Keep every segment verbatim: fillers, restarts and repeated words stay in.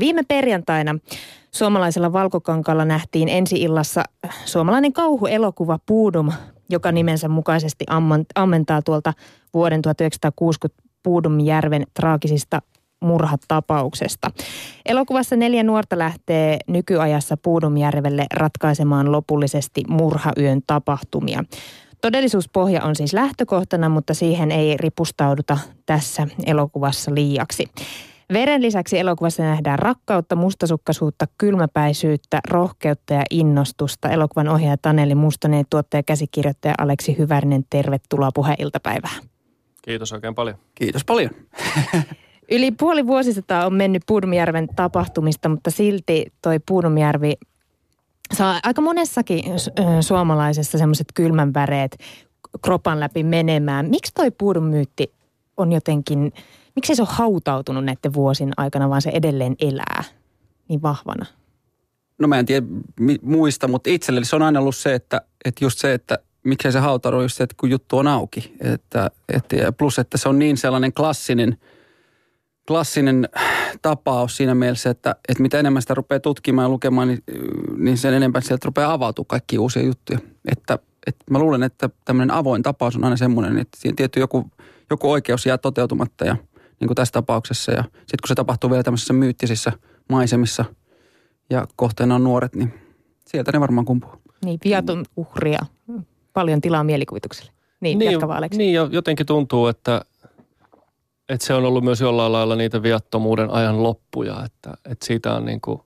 Viime perjantaina suomalaisella Valkokankaalla nähtiin ensi-illassa suomalainen kauhuelokuva Boodum, joka nimensä mukaisesti ammentaa tuolta vuoden tuhatyhdeksänsataakuusikymmentä Bodomjärven traagisista murhatapauksesta. Elokuvassa neljä nuorta lähtee nykyajassa Bodomjärvelle ratkaisemaan lopullisesti murhayön tapahtumia. Todellisuuspohja on siis lähtökohtana, mutta siihen ei ripustauduta tässä elokuvassa liiaksi. Veren lisäksi elokuvassa nähdään rakkautta, mustasukkaisuutta, kylmäpäisyyttä, rohkeutta ja innostusta. Elokuvan ohjaaja Taneli Mustonen, tuottaja ja käsikirjoittaja Aleksi Hyvärinen, tervetuloa Puheen iltapäivään. Kiitos oikein paljon. Kiitos paljon. Yli puoli vuosisataa on mennyt Bodomjärven tapahtumista, mutta silti toi Bodomjärvi saa aika monessakin suomalaisessa semmoiset kylmän väreet kropan läpi menemään. Miksi toi Bodom-myytti on jotenkin, miksi se on hautautunut näiden vuosien aikana, vaan se edelleen elää niin vahvana? No mä en tiedä muista, mutta itselleni se on aina ollut se, että, että just se, että miksei se hautaudu, just se, että kun juttu on auki. Että, että, plus, että se on niin sellainen klassinen... klassinen tapaus siinä mielessä, että, että mitä enemmän sitä rupeaa tutkimaan ja lukemaan, niin, niin sen enemmän sieltä rupeaa avautumaan kaikkia uusia juttuja. Että, että mä luulen, että tämmöinen avoin tapaus on aina semmoinen, että siinä tietty joku, joku oikeus jää toteutumatta, ja, niin kuin tässä tapauksessa. Ja sitten kun se tapahtuu vielä tämmöisissä myyttisissä maisemissa ja kohteena on nuoret, niin sieltä ne varmaan kumpuaa. Niin, viatun uhria. Paljon tilaa mielikuvitukselle. Niin, niin jatkava Aleksi. Niin, jotenkin tuntuu, että Että se on ollut myös jollain lailla niitä viattomuuden ajan loppuja, että, että siitä on niin kuin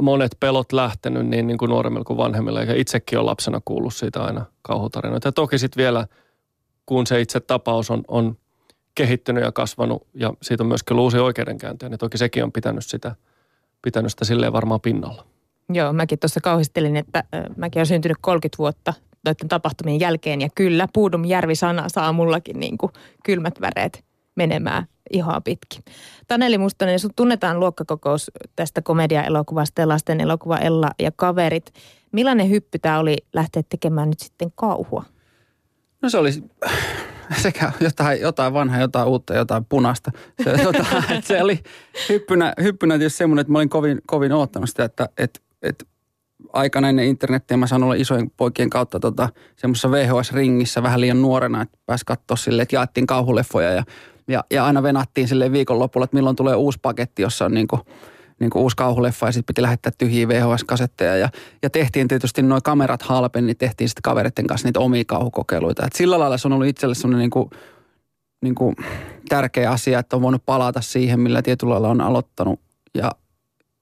monet pelot lähtenyt niin, niin kuin nuoremmilla kuin vanhemmilla, eikä itsekin on lapsena kuullut siitä aina kauhutarinoita. Ja toki sitten vielä, kun se itse tapaus on, on kehittynyt ja kasvanut ja siitä on myöskin uusi oikeudenkäyntiä, niin toki sekin on pitänyt sitä, pitänyt sitä silleen varmaan pinnalla. Joo, mäkin tuossa kauhistelin, että äh, mäkin olen syntynyt kolmekymmentä vuotta noiden tapahtumien jälkeen ja kyllä Bodomjärvi-sana saa mullakin niin kuin kylmät väreet menemään ihan pitkin. Taneli Mustonen, sun tunnetaan luokkakokous tästä komedia-elokuvasta ja lasten elokuva Ella ja kaverit. Millainen hyppy tämä oli lähteä tekemään nyt sitten kauhua? No se oli sekä jotain, jotain vanhaa, jotain uutta, jotain punaista. Se, jotain, se oli hyppynä, hyppynä tietysti semmoinen, että mä olin kovin, kovin oottanut sitä, että et, et aikana ennen internettiä mä saan olla isojen poikien kautta tota, semmoisessa V H S-ringissä vähän liian nuorena, että pääsi katsoa silleen, että jaettiin kauhuleffoja ja Ja, ja aina venattiin silleen viikonlopulla, että milloin tulee uusi paketti, jossa on niinku, niinku uusi kauhuleffa ja sitten piti lähettää tyhjiä V H S-kasetteja. Ja, ja tehtiin tietysti nuo kamerat halpen, niin tehtiin sitten kavereiden kanssa niitä omia kauhukokeiluita. Et sillä lailla se on ollut itselle sellainen niinku, niinku tärkeä asia, että on voinut palata siihen, millä tietyllä lailla on aloittanut. Ja,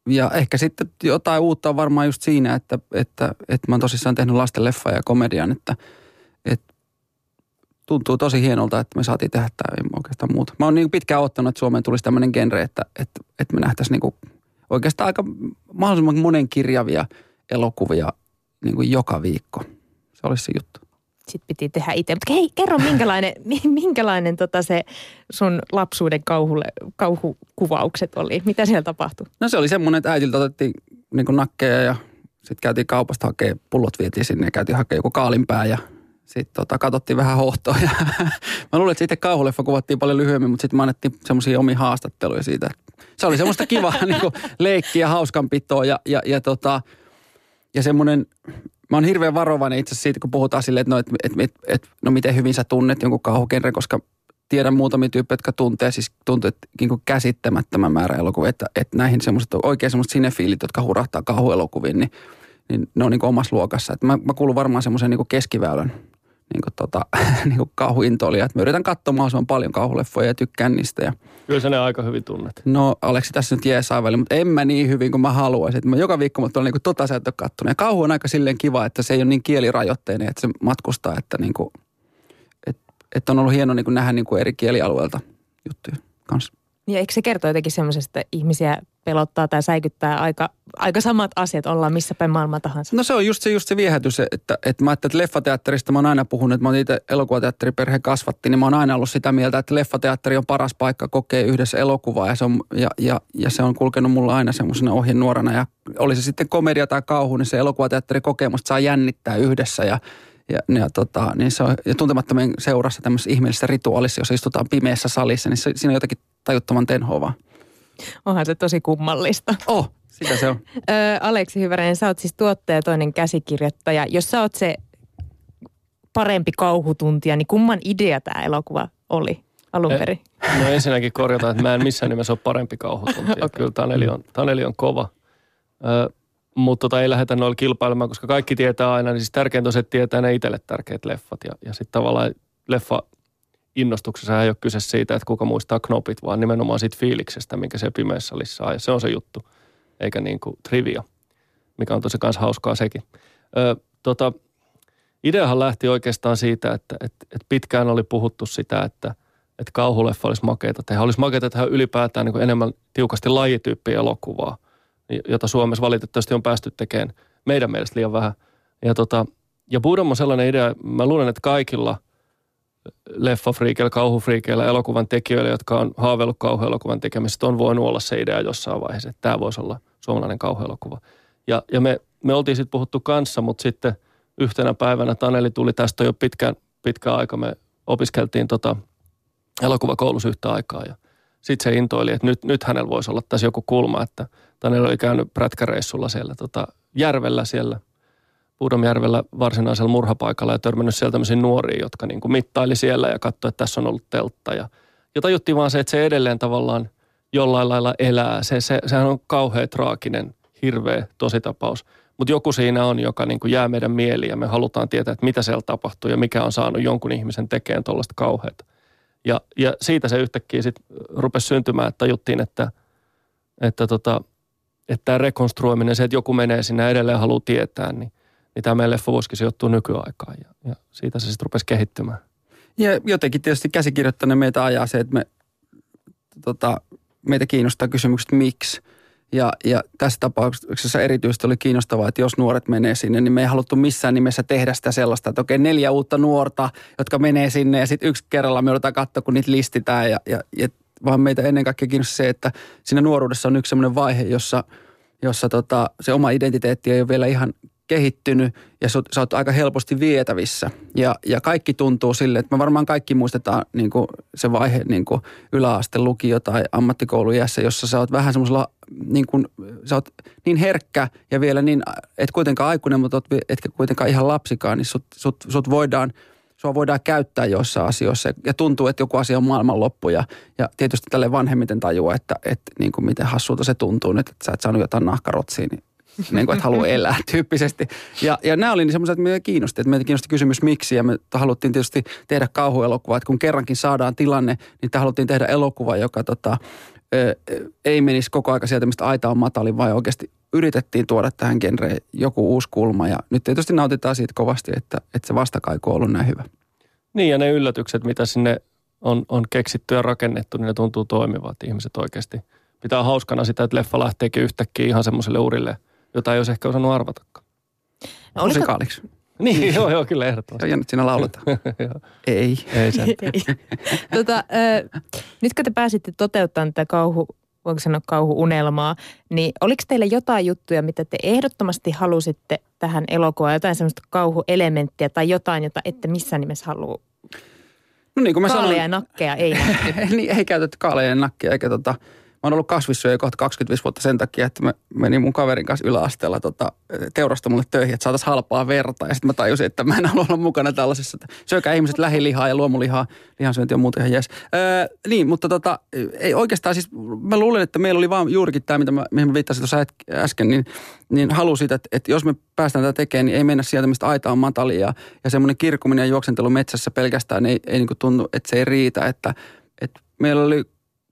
ja ehkä sitten jotain uutta on varmaan just siinä, että, että, että mä oon tosissaan tehnyt lastenleffaa ja komedian, että, että tuntuu tosi hienolta, että me saatiin tehdä tämä oikeastaan muuta. Mä oon niin pitkään odottanut, että Suomeen tulisi tämmöinen genre, että, että, että me nähtäisiin niin kuin oikeastaan aika mahdollisimman monen kirjavia elokuvia niin kuin joka viikko. Se olisi se juttu. Sitten piti tehdä itse. Mutta hei, kerro minkälainen, minkälainen tota se sun lapsuuden kauhulle, kauhukuvaukset oli? Mitä siellä tapahtui? No se oli semmoinen, että äitiltä otettiin niin kuin nakkeja ja sitten käytiin kaupasta hakemaan, pullot vietiin sinne ja käytiin hakemaan joku kaalinpää ja sitten tota, katsottiin vähän hohtoa ja mä luulen, että itse kauhuleffa kuvattiin paljon lyhyemmin, mutta sitten me annettiin semmoisia omia haastatteluja siitä. Se oli semmoista kivaa niinku, leikkiä ja hauskanpitoa ja, ja, ja, tota, ja semmoinen, mä oon hirveän varovainen itse asiassa siitä, kun puhutaan silleen, että no, et, et, et, et, no miten hyvin sä tunnet jonkun kauhugenren, koska tiedän muutamia tyyppejä, jotka tuntee, siis tuntuu niinku käsittämättömän määrä elokuvia, että et näihin semmoiset, oikein semmoiset sinefiilit, jotka hurahtaa kauhuelokuviin, niin, niin ne on niinku omassa luokassa. Et mä, mä kuulun varmaan semmoisen niinku keskiväylän niin kuin tota, niin kuin kauhuintolia. Että mä yritän katsoa mahdollisimman paljon kauhuleffoja ja tykkään niistä. Ja kyllä sä ne aika hyvin tunnet. No Aleksi tässä nyt jeesaa väliin, mutta en mä niin hyvin kuin mä haluaisin. Että mä joka viikko mä tuolla niin kuin tota sä et ole kattonut. Ja kauhu on aika silleen kiva, että se ei ole niin kielirajoitteinen, että se matkustaa. Että niin kuin, et, et on ollut hieno niin kuin nähdä niin kuin eri kielialueelta juttuja kanssa. Ja eikö se kertoo jotenkin semmoisesta, että ihmisiä pelottaa tai säikyttää aika, aika samat asiat, ollaan missä päin maailmaa tahansa? No se on just se, just se viehätys, että, että mä ajattelin, että leffateatterista mä oon aina puhunut, että mä oon itse elokuvateatteriperhe kasvatti, niin mä oon aina ollut sitä mieltä, että leffateatteri on paras paikka kokea yhdessä elokuvaa ja se on, ja, ja, ja se on kulkenut mulla aina semmoisena ohjenuorana ja oli se sitten komedia tai kauhu, niin se elokuvateatterikokemus saa jännittää yhdessä ja Ja, ja, tota, niin se on, ja tuntemattomien seurassa tämmöisessä ihmeellisessä rituaalissa, jossa istutaan pimeässä salissa, niin se, siinä on jotakin tajuttoman tenhoa vaan. Onhan se tosi kummallista. Oh, sitä se on. Öö, Aleksi Hyvärinen, sä oot siis tuottaja, toinen käsikirjoittaja. Jos sä oot se parempi kauhutuntija, niin kumman idea tämä elokuva oli alun perin? No ensinnäkin korjataan, että mä en missään nimessä ole parempi kauhutuntija. Okay. Kyllä Taneli on, Taneli on kova. Öö, mutta tota ei lähdetä noilla kilpailemaan, koska kaikki tietää aina, niin siis tärkeintä on se, että tietää ne itselle tärkeät leffat. Ja, ja sitten tavallaan leffa innostuksessa ei ole kyse siitä, että kuka muistaa knopit, vaan nimenomaan siitä fiiliksestä, minkä se pimeässä salissa saa. Ja se on se juttu, eikä niin kuin trivia, mikä on tosi kanssa hauskaa sekin. Öö, tota, ideahan lähti oikeastaan siitä, että et, et pitkään oli puhuttu sitä, että et kauhuleffa olisi makeita. Tehän olisi makeita tehdä ylipäätään niin enemmän tiukasti lajityyppiä elokuvaa, jota Suomessa valitettavasti on päästy tekemään meidän mielestä liian vähän. Ja, tota, ja Budom on sellainen idea, mä luulen, että kaikilla leffafriikeillä, kauhufriikeillä, elokuvan tekijöillä, jotka on haaveillut kauhuelokuvan tekemisestä, on voinut olla se idea jossain vaiheessa, että tämä voisi olla suomalainen kauhuelokuva. Ja, ja me, me oltiin sitten puhuttu kanssa, mutta sitten yhtenä päivänä Taneli tuli, tästä jo pitkään, pitkään aika, me opiskeltiin tota elokuvakoulussa yhtä aikaa ja sitten se intoili, että nyt, nyt hänellä voisi olla tässä joku kulma, että Taneli oli käynyt prätkäreissulla siellä tota, järvellä siellä, Bodomjärvellä varsinaisella murhapaikalla ja törmännyt siellä tämmöisiä nuoria, jotka niin kuin mittaili siellä ja katsoi, että tässä on ollut teltta. Ja, ja tajuttiin vaan se, että se edelleen tavallaan jollain lailla elää. Se, se, sehän on kauhean traaginen, hirveä tositapaus. Mutta joku siinä on, joka niin kuin jää meidän mieliin ja me halutaan tietää, että mitä siellä tapahtuu ja mikä on saanut jonkun ihmisen tekemään tuollaista kauheata. Ja, ja siitä se yhtäkkiä sitten rupesi syntymään, että tajuttiin, että, että, tota, että tämä rekonstruoiminen, se, että joku menee sinne ja edelleen haluaa tietää, niin niin tämä meidän leffa voisikin sijoittua nykyaikaan ja, ja siitä se sitten rupesi kehittymään. Ja jotenkin tietysti käsikirjoittajana meitä ajaa se, että me, tota, meitä kiinnostaa kysymykset miksi. Ja, ja tässä tapauksessa erityisesti oli kiinnostavaa, että jos nuoret menee sinne, niin me ei haluttu missään nimessä tehdä sitä sellaista, että okei neljä uutta nuorta, jotka menee sinne ja sitten yksi kerralla me odotetaan katsoa, kun niitä listitään. Ja, ja, ja, vaan meitä ennen kaikkea kiinnostaa se, että siinä nuoruudessa on yksi sellainen vaihe, jossa, jossa tota, se oma identiteetti ei ole vielä ihan kehittynyt ja sä oot aika helposti vietävissä. Ja, ja kaikki tuntuu silleen, että me varmaan kaikki muistetaan niin kuin se vaihe niin kuin yläaste, lukio tai ammattikoulujässä, jossa sä oot vähän semmoisella, niin kuin, sä oot niin herkkä ja vielä niin, et kuitenkaan aikuinen, mutta oot, etkä kuitenkaan ihan lapsikaan, niin sut, sut, sut voidaan, sua voidaan käyttää joissain asioissa. Ja tuntuu, että joku asia on maailmanloppu ja, ja tietysti tälleen vanhemmiten tajua, että, että niin kuin miten hassulta se tuntuu nyt, että sä et saanut jotain nahkarotsiin, niin niin kuin, että haluaa elää tyyppisesti. Ja, ja nämä oli niin semmoiset, että meitä kiinnosti. Että meitä kiinnosti kysymys miksi, ja me haluttiin tietysti tehdä kauhuelokuvaa. Että kun kerrankin saadaan tilanne, niin te haluttiin tehdä elokuva, joka tota, ö, ei menisi koko aika sieltä, mistä aita on matalin, vaan oikeasti yritettiin tuoda tähän genreen joku uusi kulma. Ja nyt tietysti nautitaan siitä kovasti, että, että se vastakaiku on ollut näin hyvä. Niin, ja ne yllätykset, mitä sinne on, on keksitty ja rakennettu, niin ne tuntuu toimivat. Ihmiset oikeasti pitää hauskana sitä, että leffa lähteekin yhtäkkiä ihan semmoiselle uurille, jota ei olisi ehkä osannut arvatakaan. No, musikaaliksi. Niin, joo, joo, kyllä ehdottomasti. Ja nyt siinä lauletaan. Ei. Ei sen. tota, ö, nyt kun te pääsitte toteuttamaan tätä kauhu, voinko sanoa kauhuunelmaa, niin oliko teillä jotain juttuja, mitä te ehdottomasti halusitte tähän elokuvaan? Jotain semmoista kauhuelementtiä tai jotain, jota ette missään nimessä halua? No niin kuin mä kaaleja sanoin. Ja nakkeja ei nähty. Niin, ei käytetty kaaleja ja nakkeja, eikä tota... Mä oon ollut kasvissyöjä kohta kaksikymmentäviisi vuotta sen takia, että mä menin mun kaverin kanssa yläasteella tota, teurastamolle töihin, että saataisiin halpaa verta. Ja sitten mä tajusin, että mä en halua olla mukana tällaisessa, että syökää ihmiset lähilihaa ja luomulihaa, lihansyönti on muuten ihan jees. Öö, niin, mutta tota, ei oikeastaan siis, mä luulen, että meillä oli vaan juurikin tämä, mitä mä, mihin mä viittasin tuossa äsken, niin, niin halusin sitä, että, että jos me päästään tätä tekemään, niin ei mennä sieltä, mistä aita on matalia. Ja semmoinen kirkuminen ja juoksentelu metsässä pelkästään ei, ei niin kuin tunnu, että se ei riitä, että, että meillä oli...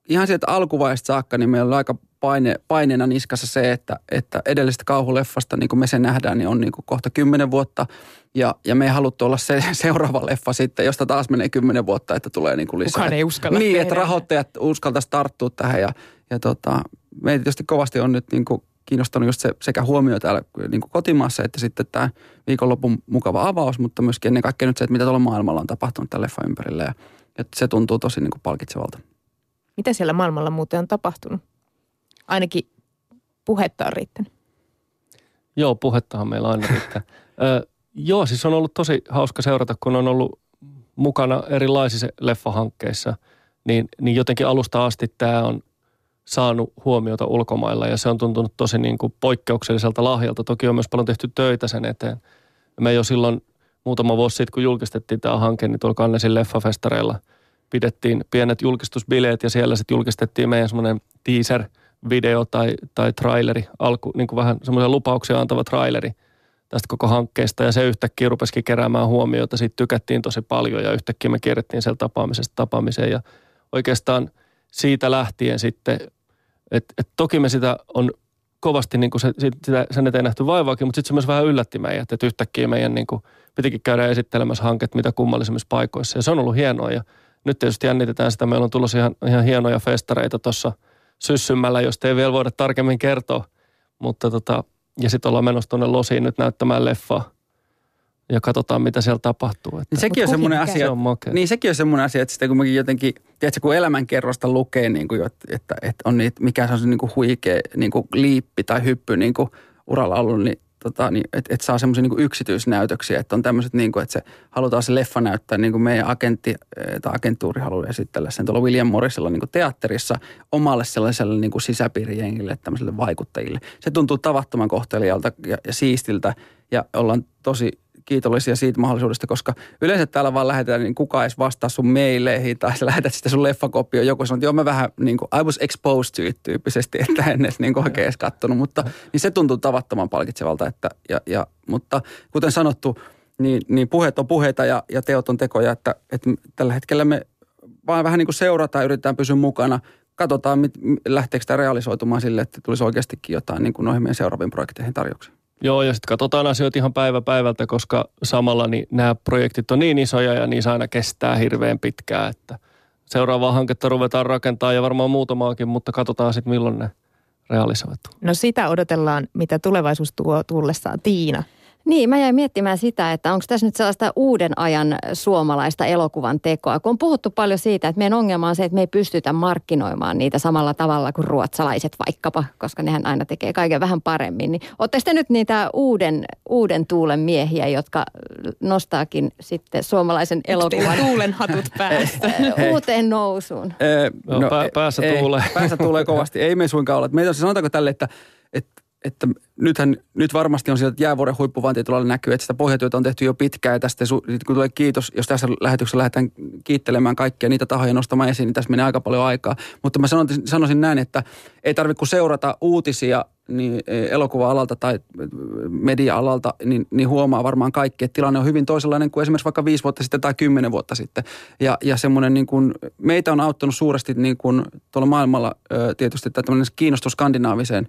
Ihan sieltä alkuvaiheesta saakka, niin meillä on aika paine, paineena niskassa se, että, että edellisestä kauhuleffasta, niin kuin me sen nähdään, niin on niin kuin kohta kymmenen vuotta. Ja, ja me ei haluttu olla se seuraava leffa sitten, josta taas menee kymmenen vuotta, että tulee niin kuin lisää. Kukaan ei uskalla niin, tehdä. Että rahoittajat uskaltaisi tarttua tähän. Ja, ja tota, meitä tietysti kovasti on nyt niin kuin kiinnostanut just se, sekä huomio täällä niin kuin kotimaassa, että sitten tämä viikonlopun mukava avaus, mutta myöskin ennen kaikkea nyt se, että mitä tuolla maailmalla on tapahtunut tämän leffan ympärillä. Ja, ja se tuntuu tosi niin kuin palkitsevalta. Mitä siellä maailmalla muuten on tapahtunut? Ainakin puhetta on riittänyt. Joo, puhettahan meillä aina riittää. Ö, joo, siis on ollut tosi hauska seurata, kun on ollut mukana erilaisissa leffahankkeissa. Niin, niin jotenkin alusta asti tämä on saanut huomiota ulkomailla ja se on tuntunut tosi niin kuin poikkeukselliselta lahjalta. Toki on myös paljon tehty töitä sen eteen. Me jo silloin muutama vuosi sitten, kun julkistettiin tämä hanke, niin tuolla Cannesin leffafestareilla pidettiin pienet julkistusbileet ja siellä sitten julkistettiin meidän semmoinen teaser-video tai, tai traileri, alku, niin kuin vähän semmoisia lupauksia antava traileri tästä koko hankkeesta ja se yhtäkkiä rupesikin keräämään huomiota. Siitä tykättiin tosi paljon ja yhtäkkiä me kierrettiin siellä tapaamisesta tapaamiseen ja oikeastaan siitä lähtien sitten, että et toki me sitä on kovasti niin kuin se, sitä, sen eteen nähty vaivaakin, mutta sitten se myös vähän yllätti meidät, että yhtäkkiä meidän niin kuin pitikin käydä esittelemässä hanket mitä kummallisimmissa paikoissa ja se on ollut hienoa ja nyt tietysti jännitetään sitä. Meillä on tulossa ihan, ihan hienoja festareita tuossa syssymmällä, josta ei vielä voida tarkemmin kertoa, mutta tota, ja sitten ollaan menossa tuonne Losiin nyt näyttämään leffaa ja katsotaan, mitä siellä tapahtuu. Että. Niin sekin on semmoinen asia, se niin sekin on semmoinen asia, että sitten kun mäkin jotenkin, tiedätkö, kun elämänkerrosta lukee, niin kuin, että, että, että on niitä, mikä se on se niin kuin huikea niin kuin liippi tai hyppy niin kuin uralla ollut, niin, tota, niin että et saa semmoisia niin kuin yksityisnäytöksiä, että on tämmöiset, niin kuin, että se, halutaan se leffa näyttää, niin kuin meidän agentti tai agenttuuri haluaa esitellä sen tuolla William Morrisilla niin kuin teatterissa omalle sellaiselle niin kuin sisäpiirijengille, tämmöiselle vaikuttajille. Se tuntuu tavattoman kohtelijalta ja, ja siistiltä ja ollaan tosi kiitollisia siitä mahdollisuudesta, koska yleensä täällä vaan lähetään, niin kukaan ei vastaa sun maileihin tai lähetät sitä sun leffakopioon. Joku sanoo, että joo mä vähän niin kuin, I was exposed to it tyyppisesti, että en edes niin oikein edes kattonut, mutta niin se tuntuu tavattoman palkitsevalta. Että, ja, ja, mutta kuten sanottu, niin, niin puheet on puheita ja, ja teot on tekoja, että, että tällä hetkellä me vaan vähän niin kuin seurataan ja yritetään pysyä mukana. Katsotaan, mit, lähteekö tämä realisoitumaan sille, että tulisi oikeastikin jotain niin kuin noihin meidän seuraaviin projekteihin tarjouksiin. Joo, ja sitten katsotaan asioita ihan päivä päivältä, koska samalla niin nämä projektit on niin isoja ja niissä aina kestää hirveän pitkään, että seuraavaa hanketta ruvetaan rakentaa ja varmaan muutamaakin, mutta katsotaan sitten milloin ne realisoituu. No sitä odotellaan, mitä tulevaisuus tuo tullessaan. Tiina. Niin, mä jäin miettimään sitä, että onko tässä nyt sellaista uuden ajan suomalaista elokuvan tekoa, kun on puhuttu paljon siitä, että meidän ongelma on se, että me ei pystytä markkinoimaan niitä samalla tavalla kuin ruotsalaiset vaikkapa, koska nehän aina tekee kaiken vähän paremmin. Niin, ootteko te nyt niitä uuden, uuden tuulen miehiä, jotka nostaakin sitten suomalaisen elokuvan? Tuulen hatut päästä. Uuteen nousuun. No, no, pää, päässä ei, tuulee. Päässä tuulee kovasti. Ei me suinkaan olla. Meitä on, sanotaanko tälle, että... että Että nythän, nyt varmasti on sieltä, että jäävuoren huippu vaan tietyllä näkyy, että sitä pohjatyötä on tehty jo pitkään. Ja tästä kun tulee kiitos, jos tässä lähetyksessä lähdetään kiittelemään kaikkia niitä tahoja nostamaan esiin, niin tässä menee aika paljon aikaa. Mutta mä sanoisin näin, että ei tarvitse kun seurata uutisia niin elokuva-alalta tai media-alalta, niin, niin huomaa varmaan kaikki, että tilanne on hyvin toisenlainen kuin esimerkiksi vaikka viisi vuotta sitten tai kymmenen vuotta sitten. Ja, ja semmoinen niin kuin, meitä on auttanut suuresti niin kuin tuolla maailmalla tietysti tämmöinen kiinnostus skandinaaviseen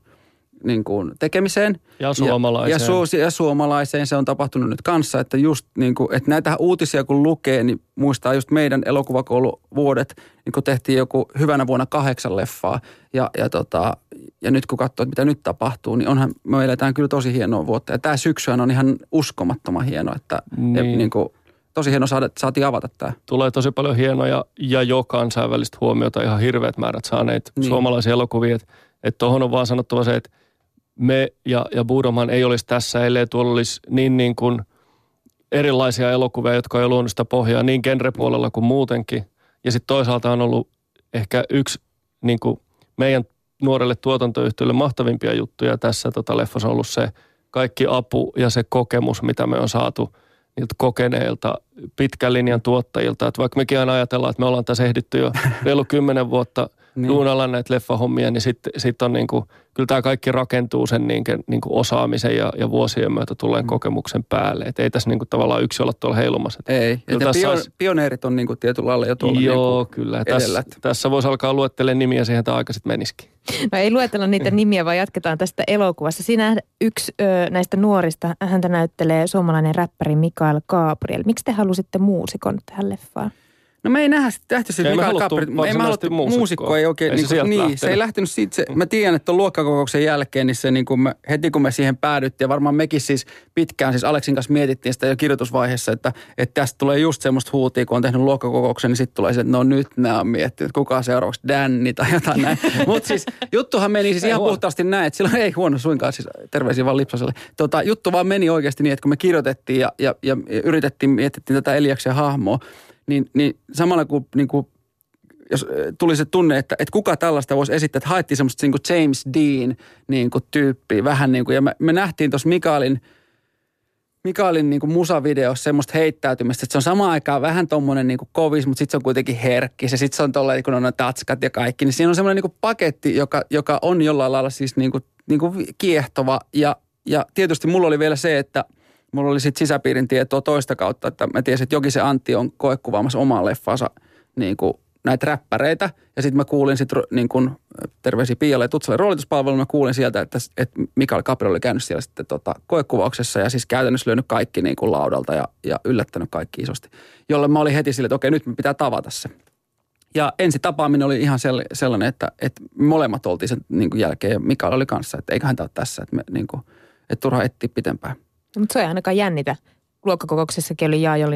niin kuin tekemiseen. Ja suomalaiseen. Ja, su- ja suomalaiseen. Se on tapahtunut nyt kanssa, että just niin kuin, että näitä uutisia kun lukee, niin muistaa just meidän elokuvakouluvuodet, niin kun tehtiin joku hyvänä vuonna kahdeksan leffaa. Ja, ja, tota, ja nyt kun katsoo, mitä nyt tapahtuu, niin onhan, me eletään kyllä tosi hienoa vuotta. Ja tämä syksyhän on ihan uskomattoman hieno, että niin. Ja, niin kuin, tosi hieno saada, että saatiin avata tämä. Tulee tosi paljon hienoja ja jo kansainvälistä huomiota ihan hirveät määrät saaneet niin. Suomalaisia elokuvia. Että tuohon on vaan sanottava se, että me ja, ja Bodomhan ei olisi tässä, ellei tuolla olisi niin, niin kuin erilaisia elokuvia, jotka on jo luonut sitä pohjaa niin genrepuolella kuin muutenkin. Ja sitten toisaalta on ollut ehkä yksi niin kuin meidän nuorelle tuotantoyhtiölle mahtavimpia juttuja tässä tota leffassa on ollut se kaikki apu ja se kokemus, mitä me on saatu niiltä kokeneilta pitkän linjan tuottajilta. Että vaikka mekin aina ajatellaan, että me ollaan tässä ehditty jo reilu kymmenen vuotta niin. Duunalla näitä leffahommia, niin sitten sit on niin kuin, kyllä tämä kaikki rakentuu sen niin kuin, niin kuin osaamisen ja, ja vuosien myötä tulleen mm. kokemuksen päälle. Et ei tässä niin kuin tavallaan yksi olla tuolla heilumassa. Ei, että pion, olisi... pioneerit on niin kuin tietyllä lailla jo tuolla joo, niin kyllä. Edellä. Tässä, tässä voisi alkaa luettelemaan nimiä, siihen tämä aika sitten menisikin. No ei luetella niitä nimiä, vaan jatketaan tästä elokuvassa. Siinä yksi ö, näistä nuorista, häntä näyttelee suomalainen räppäri Mikael Gabriel. Miksi te halusitte muusikon tähän leffaan? No me ei nähdä lähty siitä Mikael Gabriel. Ei me haluttu muusikkoa. Ei oikein, ei niin, se, niin, se ei lähtenyt siitä. Se, mä tiedän, että tuon luokkakokouksen jälkeen, niin se niin kun me, heti kun me siihen päädyttiin, ja varmaan mekin siis pitkään, siis Aleksin kanssa mietittiin sitä jo kirjoitusvaiheessa, että, että tästä tulee just semmoista huutia, kun on tehnyt luokkakokouksen, niin sitten tulee se, että no nyt nämä on miettinyt, kuka seuraavaksi, Danny tai jotain näin. Mutta siis juttuhan meni siis ei ihan huono. Puhtaasti näin, että silloin ei huono suinkaan, siis terveisiä vaan Lipsaselle. Tota, juttu vaan meni oikeasti niin, että kun me kirjoitettiin ja, ja, ja yritettiin, mietittiin tätä Eliaksen hahmoa, Niin, niin samalla kun, niin kun jos tuli se tunne, että, että kuka tällaista voisi esittää, että haettiin semmoista niin kuin James Dean niin kuin tyyppiä vähän niin kuin, ja me, me nähtiin tuossa Mikaelin, Mikaelin niin kuin musavideossa semmoista heittäytymistä, että se on samaan aikaan vähän tommonen niin kuin kovis, mutta sitten se on kuitenkin herkki, ja sitten se on tolleen, kun on ne tatskat ja kaikki, niin siinä on semmoinen niin kuin paketti, joka, joka on jollain lailla siis niin kuin, niin kuin kiehtova, ja, ja tietysti mulla oli vielä se, että mulla oli sitten sisäpiirin tietoa toista kautta, että mä tiesin, että Jokisen Antti on koekuvaamassa omaa leffansa niin kuin näitä räppäreitä. Ja sitten mä kuulin sitten, niin kun, terveisiä Pialle ja Tutsalle roolituspalveluun, mä kuulin sieltä, että, että Mikael Gabriel oli käynyt siellä sitten tota, koekuvauksessa ja siis käytännössä lyönyt kaikki niin kuin laudalta ja, ja yllättänyt kaikki isosti. Jolle mä olin heti silleen, että okei, nyt me pitää tavata se. Ja ensi tapaaminen oli ihan sellainen, että, että molemmat oltiin sen niin kuin jälkeen ja Mikael oli kanssa, että eiköhän tää ole tässä, että, me, niin kuin, että turha etsiä pitempään. No, mutta se ei ainakaan jännitä. Luokkakokouksessakin oli Jaajo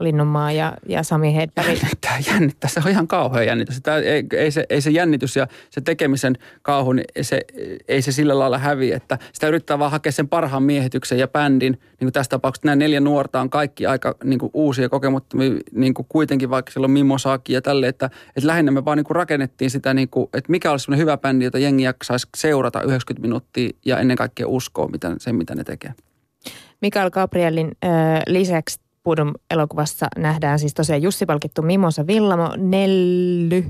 Linnonmaa ja, ja Sami Hedberg. Tämä jännittää, se on ihan kauhea jännitys. Tämä, ei, ei, se, ei se jännitys ja se tekemisen kauhu, niin se, ei se sillä lailla häviä, että sitä yrittää vaan hakea sen parhaan miehityksen ja bändin. Niin kuin tässä tapauksessa nämä neljä nuorta on kaikki aika niin kuin uusia kokemuksia, niin kuin kuitenkin vaikka siellä on Mimosaakin ja tälleen, että, että lähinnä me vaan niin kuin rakennettiin sitä, niin kuin, että mikä olisi sellainen hyvä bändi, jota jengi saisi seurata yhdeksänkymmentä minuuttia ja ennen kaikkea uskoa mitä, sen, mitä ne tekee. Mikael Gabrielin ö, lisäksi Bodom elokuvassa nähdään siis tosiaan Jussi Palkittu, Mimosa Villamo, Nelly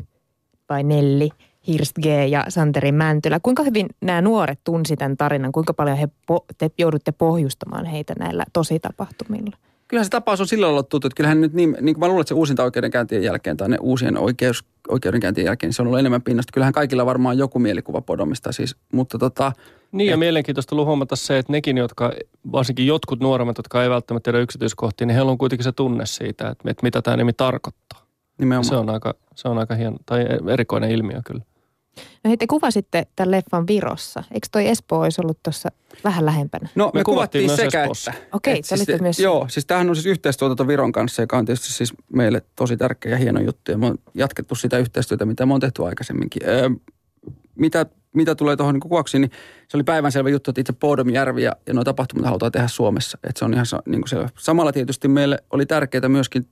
vai Nelly, Hirstge G. ja Santeri Mäntylä. Kuinka hyvin nämä nuoret tunsi tämän tarinan? Kuinka paljon he po- te joudutte pohjustamaan heitä näillä tositapahtumilla? Kyllähän se tapaus on sillä lailla tuttu, että kyllähän nyt niin, niin kuin mä luulen, että se uusinta oikeudenkäyntien jälkeen tai ne uusien oikeus, oikeudenkäyntien jälkeen, niin se on ollut enemmän pinnasta. Kyllähän kaikilla varmaan joku mielikuva Bodomista siis, mutta tota... Niin ja et... mielenkiintoista ollut huomata se, että nekin, jotka, varsinkin jotkut nuoremmat, jotka ei välttämättä tiedä yksityiskohtia, niin heillä on kuitenkin se tunne siitä, että, että mitä tämä nimi tarkoittaa. Se on aika, se on aika hieno, tai erikoinen ilmiö kyllä. No hei, te kuvasitte tämän leffan Virossa. Eikö toi Espoo olisi ollut tuossa vähän lähempänä? No me, me kuvattiin, kuvattiin sekä Espoossa. Että. Okei, okay, te siis, olitte myös... Joo, siis tämähän on siis yhteistyötä Viron kanssa, joka on tietysti siis meille tosi tärkeä ja hieno juttu. Ja me on jatkettu sitä yhteistyötä, mitä me on tehty aikaisemminkin. Öö, mitä, mitä tulee tuohon niin kuvauksiin, niin se oli päivänselvä juttu, että itse Bodomjärvi ja, ja nuo tapahtumat halutaan tehdä Suomessa. Että se on ihan niin kuin selvä. Samalla tietysti meille oli tärkeää myöskin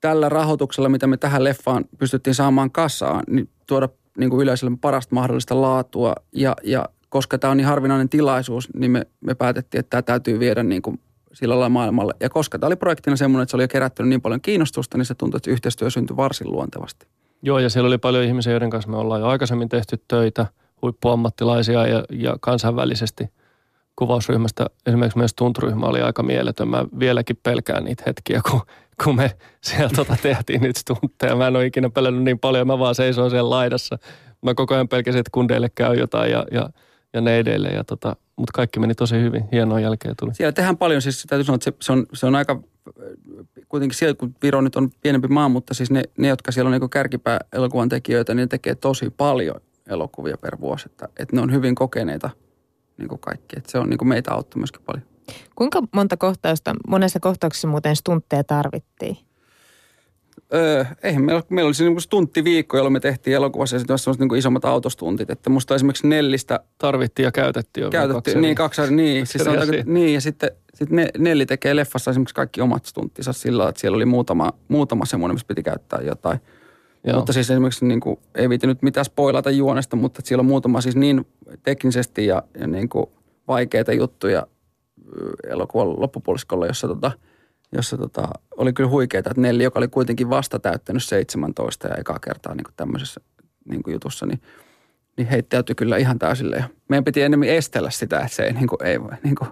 tällä rahoituksella, mitä me tähän leffaan pystyttiin saamaan kassaan, niin tuoda niin kuin yleisölle parasta mahdollista laatua ja, ja koska tämä on niin harvinainen tilaisuus, niin me, me päätettiin, että tämä täytyy viedä niin kuin sillä lailla maailmalle. Ja koska tämä oli projektina semmoinen, että se oli jo kerättynyt niin paljon kiinnostusta, niin se tuntui, että yhteistyö syntyi varsin luontevasti. Joo, ja siellä oli paljon ihmisiä, joiden kanssa me ollaan jo aikaisemmin tehty töitä, huippuammattilaisia ja, ja kansainvälisesti kuvausryhmästä. Esimerkiksi myös Tunt-ryhmä oli aika mieletön. Mä vieläkin pelkään niitä hetkiä, kun, kun me siellä tota tehtiin niitä tunteja. Mä en ole ikinä pelännyt niin paljon, mä vaan seisoin siellä laidassa. Mä koko ajan pelkäsin, että kundeille käy jotain ja, ja, ja ne edeille. Ja tota, mutta kaikki meni tosi hyvin. Hienoa jälkeä tuli. Siellä tehdään paljon, siis täytyy sanoa, että se, se, on, se on aika, kuitenkin siellä, kun Viro nyt on pienempi maa, mutta siis ne, ne jotka siellä on niin kärkipää elokuvan tekijöitä, niin ne tekee tosi paljon elokuvia per vuosi. Että, että ne on hyvin kokeneita. Niin kuin kaikki. Että se on niin kuin meitä auttoi myöskin paljon. Kuinka monta kohtausta, monessa kohtauksessa muuten stuntteja tarvittiin? Öö, eihän meillä, meillä oli se niin kuin stunttiviikko, jolloin me tehtiin elokuvassa esimerkiksi semmoiset niin kuin isommat autostuntit. Että musta esimerkiksi Nellistä... Tarvittiin ja käytettiin. Käytettiin, niin kaksi, niin. Siis niin ja sitten sit ne, Nelli tekee leffassa esimerkiksi kaikki omat stunttinsa sillä lailla, että siellä oli muutama, muutama semmoinen, missä piti käyttää jotain. Joo. Mutta siis esimerkiksi niin kuin, ei viiti nyt mitään spoilata juonesta, mutta siellä on muutama siis niin teknisesti ja, ja niin kuin vaikeita juttuja elokuvan loppupuoliskolla, jossa, tota, jossa tota, oli kyllä huikeeta, että Nelli, joka oli kuitenkin vasta täyttänyt seitsemäntoista ja ekaa kertaa niin kuin tämmöisessä niin kuin jutussa, niin, niin heittäytyi kyllä ihan täysille. Ja meidän piti enemmän estellä sitä, että se ei, niin kuin, ei voi... Niin kuin,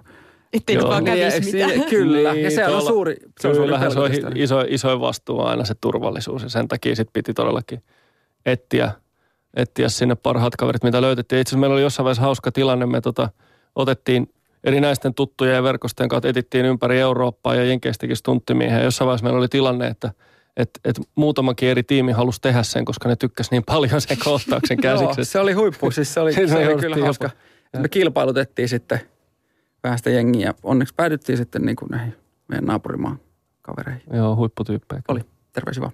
että ei vaan kävisi mitään. Kyllä, niin, ja se on suuri, se on suuri se on iso, iso vastuu aina se turvallisuus, ja sen takia sitten piti todellakin etsiä, etsiä sinne parhaat kaverit, mitä löytettiin. Itse asiassa meillä oli jossain vaiheessa hauska tilanne, me tota, otettiin erinäisten tuttuja ja verkostojen kautta, etittiin ympäri Eurooppaa ja jenkeistäkin stunttimiehiä, ja jossain vaiheessa meillä oli tilanne, että Että et muutamakin eri tiimi halusi tehdä sen, koska ne tykkäs niin paljon sen kohtauksen käsiksi. Se oli huippu, siis se oli, siis se oli kyllä jopa hauska. Me kilpailutettiin sitten vähän sitä jengiä. Ja onneksi päädyttiin sitten niin kuin näihin meidän naapurimaan kavereihin. Joo, huipputyyppejä. Oli. Terveisiä vaan.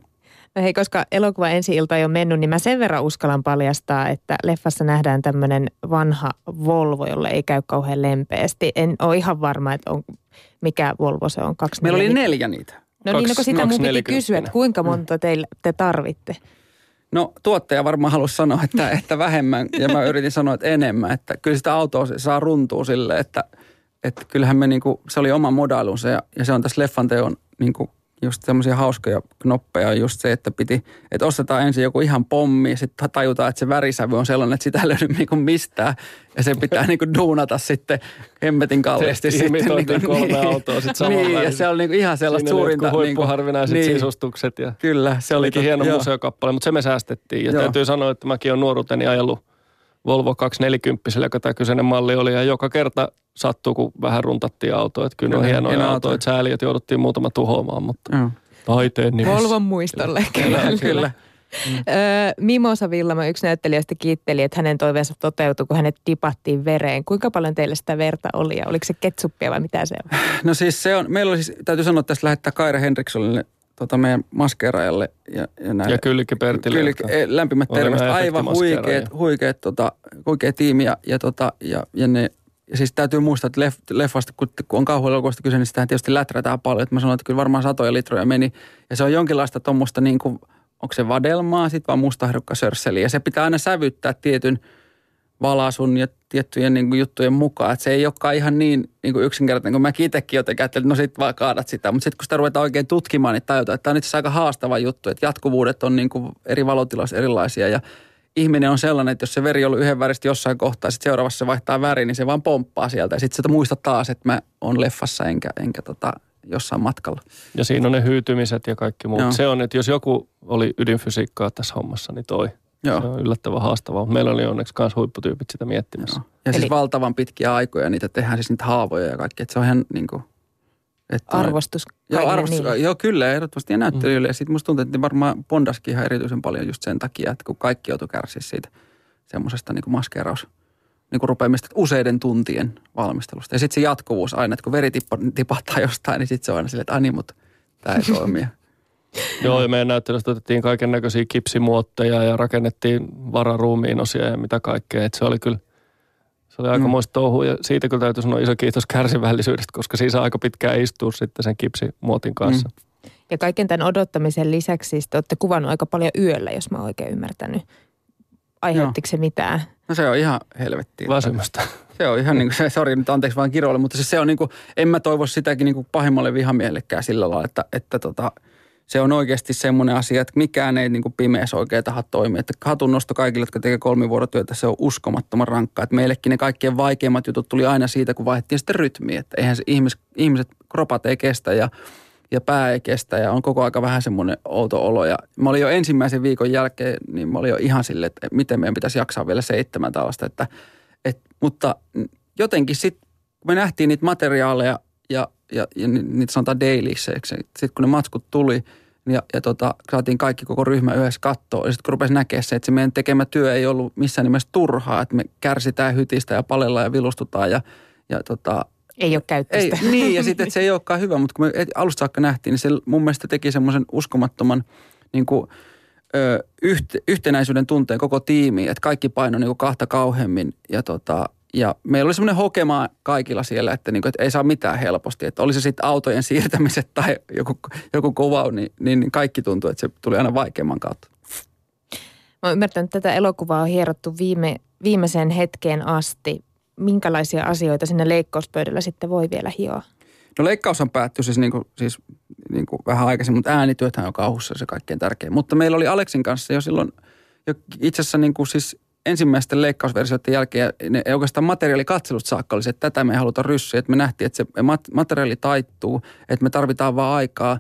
No hei, koska elokuva ensi-ilta ei ole mennyt, niin mä sen verran uskallan paljastaa, että leffassa nähdään tämmöinen vanha Volvo, jolle ei käy kauhean lempeästi. En ole ihan varma, että on, mikä Volvo se on. Kaksi Meillä neljä. oli neljä niitä. No kaksi, niin, no, kun sitä mun piti kysyä, että kuinka monta teille, te tarvitte? No tuottaja varmaan halusi sanoa, että, että vähemmän ja mä yritin sanoa, että enemmän. Että kyllä sitä autoa saa runtua silleen, että, että kyllähän me niinku, se oli oma modailunsa ja, ja se on tässä leffan teon niinku just semmoisia hauskoja knoppeja just se, että piti, että ostetaan ensin joku ihan pommi ja sitten tajutaan, että se värisävy on sellainen, että sitä ei löydy niinku mistään ja se pitää niinku duunata sitten hemmetin kalliisti. Se imitoitiin niinku, kolme niin, autoa sitten samanlaista. Niin, ja se oli niinku ihan sellaista siinä suurinta. Siinä oli jotkut huippuharvinaiset niin, sisustukset ja kyllä, se oli to, hieno joo. museokappale, mutta se me säästettiin. Ja joo. täytyy sanoa, että mäkin olen nuoruuteni ajellut Volvo kaksisataaneljäkymmentä, joka tämä kyseinen malli oli, ja joka kerta sattuu, kun vähän runtattiin autoa. Että kyllä ne on hienoja autoja, että sääli, että jouduttiin muutama tuhoamaan, mutta mm. taiteen nimessä. Volvon muistolle. Kyllä, kyllä. kyllä. Mm. Mimosa Villamo, yksi näyttelijästä, kiitteli, että hänen toiveensa toteutui, kun hänet tipattiin vereen. Kuinka paljon teillä sitä verta oli, ja oliko se ketsuppia vai mitä se on? No siis se on, meillä oli siis, täytyy sanoa, että tässä lähettää Kaira Henrikssonille, tota meidän maskeeraajalle ja, ja näin. Ja Kyllikki Pertille. Kyllikki, lämpimät terveiset. Aivan huikeet, huikeet, tota, huikea tiimi ja, ja, tota, ja, ja ne, ja siis täytyy muistaa, että leff, leffasta, kun on kauhuelokuvasta kyse, niin sitähän tietysti läträtään paljon. Että mä sanoin, että kyllä varmaan satoja litroja meni. Ja se on jonkinlaista tuommoista niin kuin, onko se vadelmaa, sit vaan mustaherukka sörsseli. Ja se pitää aina sävyttää tietyn valaisun ja tiettyjen niin kuin, juttujen mukaan. Että se ei olekaan ihan niin, niin kuin yksinkertainen, kun mä itsekin jotenkin ajattelin, että no sit vaan kaadat sitä. Mutta sitten kun sitä ruvetaan oikein tutkimaan, niin tajutaan, että tämä on itse asiassa aika haastava juttu. Että jatkuvuudet on niin kuin, eri valotiloissa erilaisia ja ihminen on sellainen, että jos se veri on ollut yhden väristä jossain kohtaa, sitten seuraavassa se vaihtaa väri, niin se vaan pomppaa sieltä. Ja sitten se muista taas, että mä oon leffassa enkä, enkä tota, jossain matkalla. Ja siinä on ne hyytymiset ja kaikki muut. Joo. Se on, että jos joku oli ydinfysiikkaa tässä hommassa, niin toi. Joo. Se on yllättävän haastavaa. Meillä oli onneksi myös huipputyypit sitä miettimässä. Joo. Ja siis eli valtavan pitkiä aikoja, niitä tehdään siis niitä haavoja ja kaikki. Että se on ihan niin kuin että arvostus. Joo, arvostus, joo, kyllä, ehdottomasti ja näyttelijöille. Mm. Ja sitten musta tuntuu, että varmaan bondaskin ihan erityisen paljon just sen takia, että kun kaikki joutuu kärsiä siitä semmoisesta niin kuin maskeeraus, niin kuin rupeamista useiden tuntien valmistelusta. Ja sitten se jatkuvuus aina, että kun veri tipahtaa jostain, niin sitten se on aina silleen, että ani, mutta tämä ei toimia. Joo, ja meidän näyttelystä otettiin kaiken näköisiä kipsimuotteja ja rakennettiin vararuumiin osia ja mitä kaikkea. Että se oli kyllä Se oli aikamoista mm. touhua ja siitä kyllä täytyy sanoa iso kiitos kärsivällisyydestä, koska siinä saa aika pitkään istua sitten sen kipsimuotin kanssa. Mm. Ja kaiken tämän odottamisen lisäksi siis te olette kuvannut aika paljon yöllä, jos mä oon oikein ymmärtänyt. Aiheuttiko se mitään? No se on ihan helvettiä. Väsymystä. Se on ihan niin kuin, sori nyt anteeksi vaan kiroille, mutta siis se on niin kuin, en mä toivo sitäkin niin kuin pahimmalle vihamiellekään sillä lailla, että, että tota, se on oikeasti semmoinen asia, että mikään ei niin kuin pimeässä oikein taha toimi. Että hatunnosto kaikille, jotka tekee kolmivuorotyötä, se on uskomattoman rankkaa. Että meillekin ne kaikkien vaikeimmat jutut tuli aina siitä, kun vaihdettiin sitten rytmiä. Että eihän se ihmis, ihmiset, kropat ei kestä ja, ja pää ei kestä ja on koko aika vähän semmoinen outo olo. Ja mä olin jo ensimmäisen viikon jälkeen, niin mä olin jo ihan silleen, että miten meidän pitäisi jaksaa vielä seitsemän tällaista. Että, et, mutta jotenkin sitten, kun me nähtiin niitä materiaaleja ja Ja, ja niitä sanotaan dailyiseksi. Sitten kun ne matskut tuli ja, ja tota, saatiin kaikki koko ryhmä yhdessä kattoon. Ja sitten kun rupesi näkemään se, että se meidän tekemä työ ei ollut missään nimessä turhaa. Että me kärsitään, hytistä ja palellaan ja vilustutaan ja, ja tota, ei ole käyttöistä. Ei, niin ja sitten, että se ei olekaan hyvä. Mutta kun me alusta saakka nähtiin, niin se mun mielestä teki semmoisen uskomattoman niin kuin, ö, yhte, yhtenäisyyden tunteen koko tiimiin. Että kaikki painoi niin kuin kahta kauhemmin ja tota ja meillä oli semmoinen hokema kaikilla siellä, että, niinku, että ei saa mitään helposti. Että oli se sitten autojen siirtämiset tai joku, joku kuvaus, niin, niin kaikki tuntui, että se tuli aina vaikeamman kautta. Mä ymmärtän, että tätä elokuvaa on hierottu viime, viimeiseen hetkeen asti. Minkälaisia asioita sinne leikkauspöydällä sitten voi vielä hioa? No leikkaushan päättyi siis, niinku, siis niinku vähän aikaisemmin, mutta äänityöthän on kauhussa se kaikkein tärkein. Mutta meillä oli Aleksin kanssa jo silloin, jo itse asiassa niinku siis ensimmäisten leikkausversioiden jälkeen ja oikeastaan materiaalikatselut saakka oli se, että tätä me ei haluta ryssyä. Että me nähtiin, että se materiaali taittuu, että me tarvitaan vaan aikaa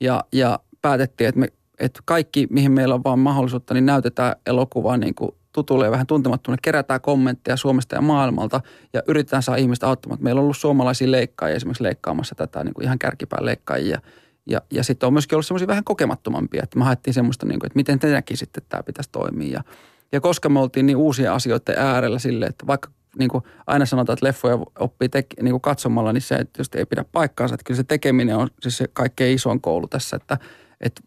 ja, ja päätettiin, että, me, että kaikki, mihin meillä on vaan mahdollisuutta, niin näytetään elokuvaa niin kuin tutulle ja vähän tuntemattomalle. Kerätään kommentteja Suomesta ja maailmalta ja yritetään saada ihmistä auttamaan. Meillä on ollut suomalaisia leikkaajia esimerkiksi leikkaamassa tätä niin kuin ihan kärkipään leikkaajia. Ja, ja sitten on myöskin ollut semmoisia vähän kokemattomampia, että me haettiin semmoista, niin kuin, että miten teidänkin sitten tämä pitäisi toimia ja Ja koska me oltiin niin uusia asioita äärellä silleen, että vaikka niin kuin aina sanotaan, että leffoja oppii tek- niin kuin katsomalla, niin se tietysti ei pidä paikkaansa. Että kyllä se tekeminen on siis se kaikkein isoin koulu tässä, että et,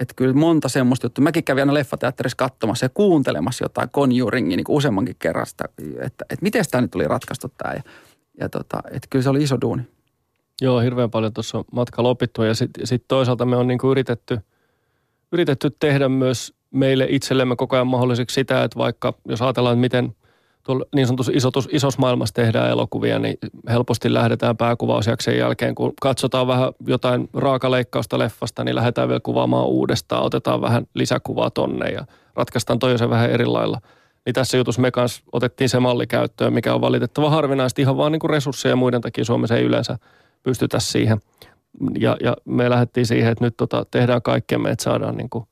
et kyllä monta semmoista juttua. Mäkin kävin aina leffateatterissa katsomassa ja kuuntelemassa jotain Conjuringia niin kuin useammankin kerran sitä, että et miten tämä nyt tuli ratkaistu tämä. Ja, ja tota, että kyllä se oli iso duuni. Joo, hirveän paljon tuossa matkalla opittua ja sitten sit toisaalta me on niin kuin yritetty, yritetty tehdä myös meille itsellemme koko ajan mahdolliseksi sitä, että vaikka jos ajatellaan, että miten tuolla niin sanotussa isossa maailmassa tehdään elokuvia, niin helposti lähdetään pääkuvausjaksen jälkeen, kun katsotaan vähän jotain raakaleikkausta leffasta, niin lähdetään vielä kuvaamaan uudestaan, otetaan vähän lisäkuvaa tonne ja ratkaistaan toisen vähän eri lailla. Niin tässä jutussa me kanssa otettiin se malli käyttöön, mikä on valitettava harvinaisesti ihan vaan niin kuin resursseja ja muiden takia Suomessa ei yleensä pystytä siihen. Ja, ja me lähdettiin siihen, että nyt tota, tehdään kaikkemme, että saadaan niin kuin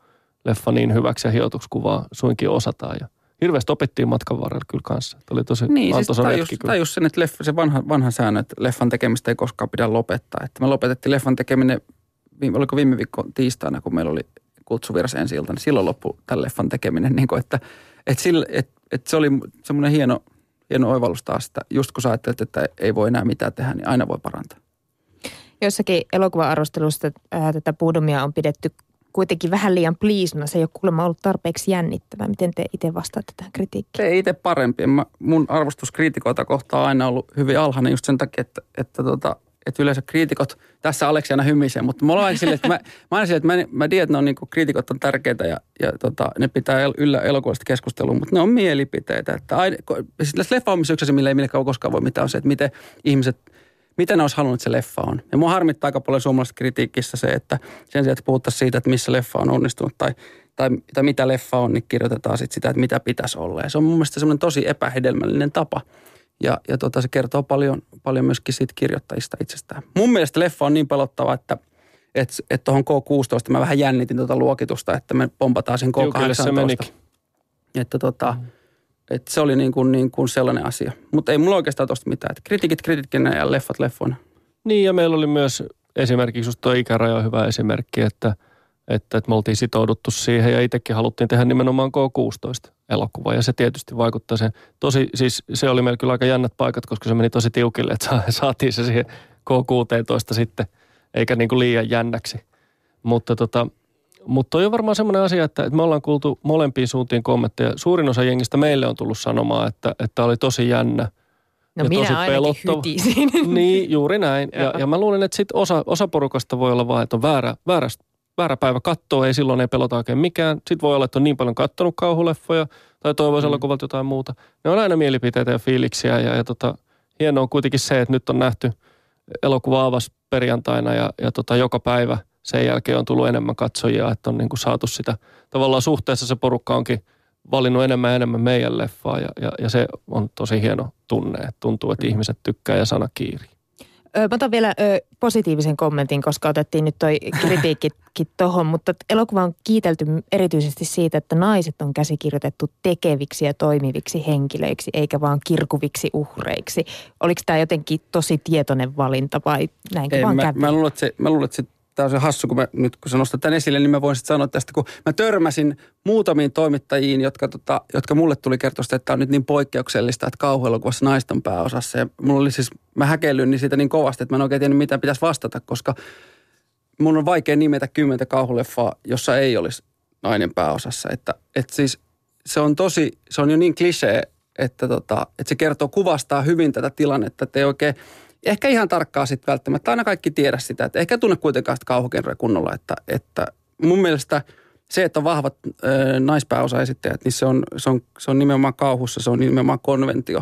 leffa niin hyväksi ja hiotuksi kuvaa suinkin osataan. Ja hirveästi opettiin matkan varrella kyllä kanssa. Tämä oli tosi niin, antoisa siis retki. Tämä just sen, että leffa, se vanha, vanha säännö, että leffan tekemistä ei koskaan pidä lopettaa. Että me lopetettiin leffan tekeminen, oliko viime viikko tiistaina, kun meillä oli kutsuviras ensi ilta, niin silloin loppui tämän leffan tekeminen. Niin kuin, että, että, sille, että, että se oli semmoinen hieno, hieno oivallus taas, että just kun sä ajattelet, että ei voi enää mitään tehdä, niin aina voi parantaa. Jossakin elokuva-arvostelussa ää, tätä Bodomia on pidetty kuitenkin vähän liian pliisuna. Se ei ole kuulemma ollut tarpeeksi jännittävää. Miten te itse vastaatte tähän kritiikkiin? Ei itse parempi. Mä, mun arvostus kriitikoita kohtaan on aina ollut hyvin alhainen just sen takia, että, että, että, että yleensä kriitikot, tässä Aleksi aina hymisee, mutta mulla on aina silleen, että mä, mä aina silleen, että mä, mä tiedän, että ne on, niin kuin, kriitikot on tärkeitä ja, ja tota, ne pitää yllä elokuvallista keskustelua, mutta ne on mielipiteitä. Että aina, siis leffa on yksi asia, millä ei millekään koskaan voi mitään on se, että miten ihmiset... Mitä ne olisi halunnut, että se leffa on? Ja mua harmittaa aika paljon suomalaisessa kritiikissä se, että sen sijaan, että puhuttaisiin siitä, että missä leffa on onnistunut tai, tai, tai mitä leffa on, niin kirjoitetaan sitten sitä, että mitä pitäisi olla. Ja se on mun mielestä semmoinen tosi epähedelmällinen tapa. Ja, ja tota, se kertoo paljon, paljon myöskin siitä kirjoittajista itsestään. Mun mielestä leffa on niin pelottava, että et, et tuohon K kuusitoista mä vähän jännitin tuota luokitusta, että me pompataan sen K kahdeksantoista. Että tota... Että se oli niin kuin, niin kuin sellainen asia. Mutta ei mulla oikeastaan tuosta mitään. Että kritiikit kritiikkinä ja leffat leffoina. Niin ja meillä oli myös esimerkiksi just tuo ikäraja hyvä esimerkki, että, että, että me oltiin sitouduttu siihen ja itsekin haluttiin tehdä nimenomaan K kuusitoista-elokuva. Ja se tietysti vaikuttaa sen. Tosi siis se oli meillä kyllä aika jännät paikat, koska se meni tosi tiukille, että saatiin se siihen K kuusitoista sitten, eikä niin kuin liian jännäksi. Mutta tota... Mutta toi on varmaan semmoinen asia, että me ollaan kuultu molempiin suuntiin kommentteja. Suurin osa jengistä meille on tullut sanomaan, että, että oli tosi jännä. No ja minä tosi ainakin pelottava. Hytisin. Niin, juuri näin. Ja, ja mä luulen, että sit osa, osa porukasta voi olla vaan, että on väärä, väärä, väärä päivä kattoo, ei silloin ei pelota oikein mikään. Sitten voi olla, että on niin paljon kattonut kauhuleffoja tai toivoisi mm. elokuvalta jotain muuta. Ne on aina mielipiteitä ja fiiliksiä ja, ja tota, hienoa on kuitenkin se, että nyt on nähty elokuva avas perjantaina ja, ja tota, joka päivä. Sen jälkeen on tullut enemmän katsojia, että on niin kuin saatu sitä. Tavallaan suhteessa se porukka onkin valinnut enemmän ja enemmän meidän leffaa ja, ja, ja se on tosi hieno tunne, että tuntuu, että ihmiset tykkää ja sana kiiri. Mä otan vielä ö, positiivisen kommentin, koska otettiin nyt toi kritiikkikin tohon, mutta elokuva on kiitelty erityisesti siitä, että naiset on käsikirjoitettu tekeviksi ja toimiviksi henkilöiksi, eikä vaan kirkuviksi uhreiksi. Oliko tämä jotenkin tosi tietoinen valinta vai näinkö Ei, vaan mä, kävi? Mä luulen, että se... Mä luulen, että se... Tämä on se hassu, kun mä, nyt kun sä nostat tämän esille, niin mä voin sitten sanoa tästä, kun mä törmäsin muutamiin toimittajiin, jotka, tota, jotka mulle tuli kertoa sitä, että tämä on nyt niin poikkeuksellista, että kauhuelokuvassa naiset on pääosassa. Ja mulla oli siis, mä häkeilyin niin siitä niin kovasti, että mä en oikein tiennyt, mitä pitäisi vastata, koska mun on vaikea nimetä kymmentä kauhuleffaa, jossa ei olisi nainen pääosassa. Että et siis se on tosi, se on jo niin klisee, että, tota, että se kertoo, kuvastaa hyvin tätä tilannetta, että ei oikein... Ehkä ihan tarkkaa sitten välttämättä aina kaikki tiedä sitä, että ehkä tunne kuitenkaan sitä kauhukenroja kunnolla, että, että mun mielestä se, että on vahvat ö, naispääosaesittäjät, niin se on, se, on, se on nimenomaan kauhussa, se on nimenomaan konventio.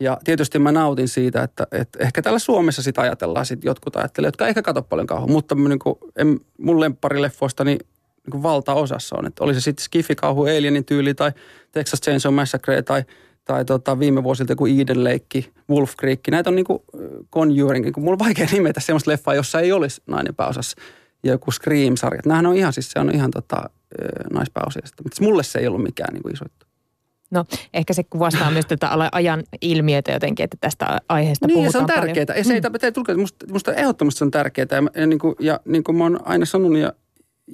Ja tietysti mä nautin siitä, että, että ehkä täällä Suomessa sitä ajatellaan, sit jotkut ajattelee, jotka ehkä katso paljon kauhua, mutta niin kuin, en, mun lempparileffoista niin, niin kuin valtaosassa on, että oli se sitten skifikauhu, Alienin tyyli tai Texas Chainsaw Massacre tai tai tota, viime vuosilta joku Eden Lake, Wolf Creek, näitä on niin kuin Conjuring. Niin kuin, mulla on vaikea nimetä semmoista leffaa, jossa ei olisi nainen pääosassa. Ja joku Scream-sarjat. Nämähän on ihan, siis se on ihan tota, naispääosista. Mutta mulle se ei ollut mikään niin kuin iso. No, ehkä se kuvastaa myös tätä ajan ilmiötä jotenkin, että tästä aiheesta niin, puhutaan paljon. Niin, se on tärkeää. Ja se ei, mm. ei tullut, että musta, musta ehdottomasti se on tärkeää. Ja, ja, niin kuin, ja niin kuin mä oon aina sanonut, ja,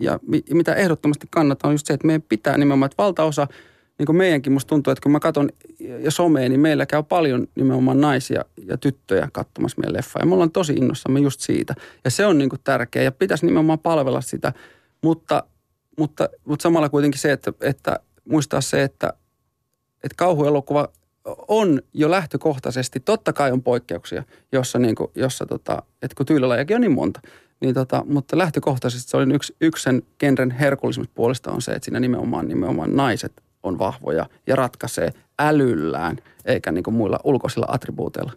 ja mitä ehdottomasti kannattaa, on just se, että meidän pitää nimenomaan, että valtaosa... Niin kuin meidänkin musta tuntuu, että kun mä katson ja somea, niin meillä käy paljon nimenomaan naisia ja tyttöjä katsomassa meidän leffaa. Ja me ollaan tosi innossamme just siitä. Ja se on niin kuin tärkeä ja pitäisi nimenomaan palvella sitä. Mutta, mutta, mutta samalla kuitenkin se, että, että muistaa se, että, että kauhuelokuva on jo lähtökohtaisesti, totta kai on poikkeuksia, jossa, niin kuin, jossa tota, että kun tyylilajejakin on niin monta, niin tota, mutta lähtökohtaisesti se oli yksi, yksi sen genren herkullisimmista puolesta on se, että siinä nimenomaan, nimenomaan naiset on vahvoja ja ratkaisee älyllään, eikä niin kuin muilla ulkoisilla attribuuteilla.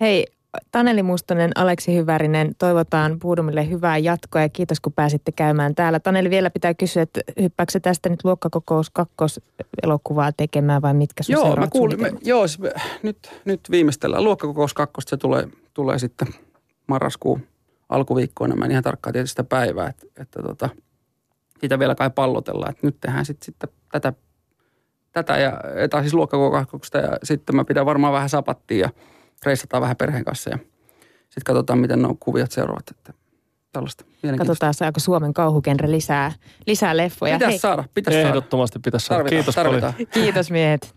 Hei, Taneli Mustonen, Aleksi Hyvärinen, toivotaan Bodomille hyvää jatkoa ja kiitos kun pääsitte käymään täällä. Taneli, vielä pitää kysyä, että hyppääkö tästä nyt luokkakokous kakkoselokuvaa tekemään vai mitkä sun joo, mä kuulin, me, joo, se, me, nyt, nyt viimeistellään luokkakokous kakkosta, se tulee, tulee sitten marraskuun alkuviikkoina. Mä en ihan tarkkaan tietysti sitä päivää, että, että tota, siitä vielä kai pallotellaan, että nyt tehdään sitten sit tätä, tätä ja, tai siis luokkakokous kakkosta ja sitten mä pidän varmaan vähän sapattia ja reissataan vähän perheen kanssa ja sitten katsotaan, miten nuo kuviot seuraavat. Että tällaista. Katsotaan, saako Suomen kauhugenre lisää, lisää leffoja. Pitäisi Hei. saada, pitäisi saada. Ehdottomasti pitäisi saada. Tarvitaan, Kiitos tarvitaan. Paljon. Kiitos miehet.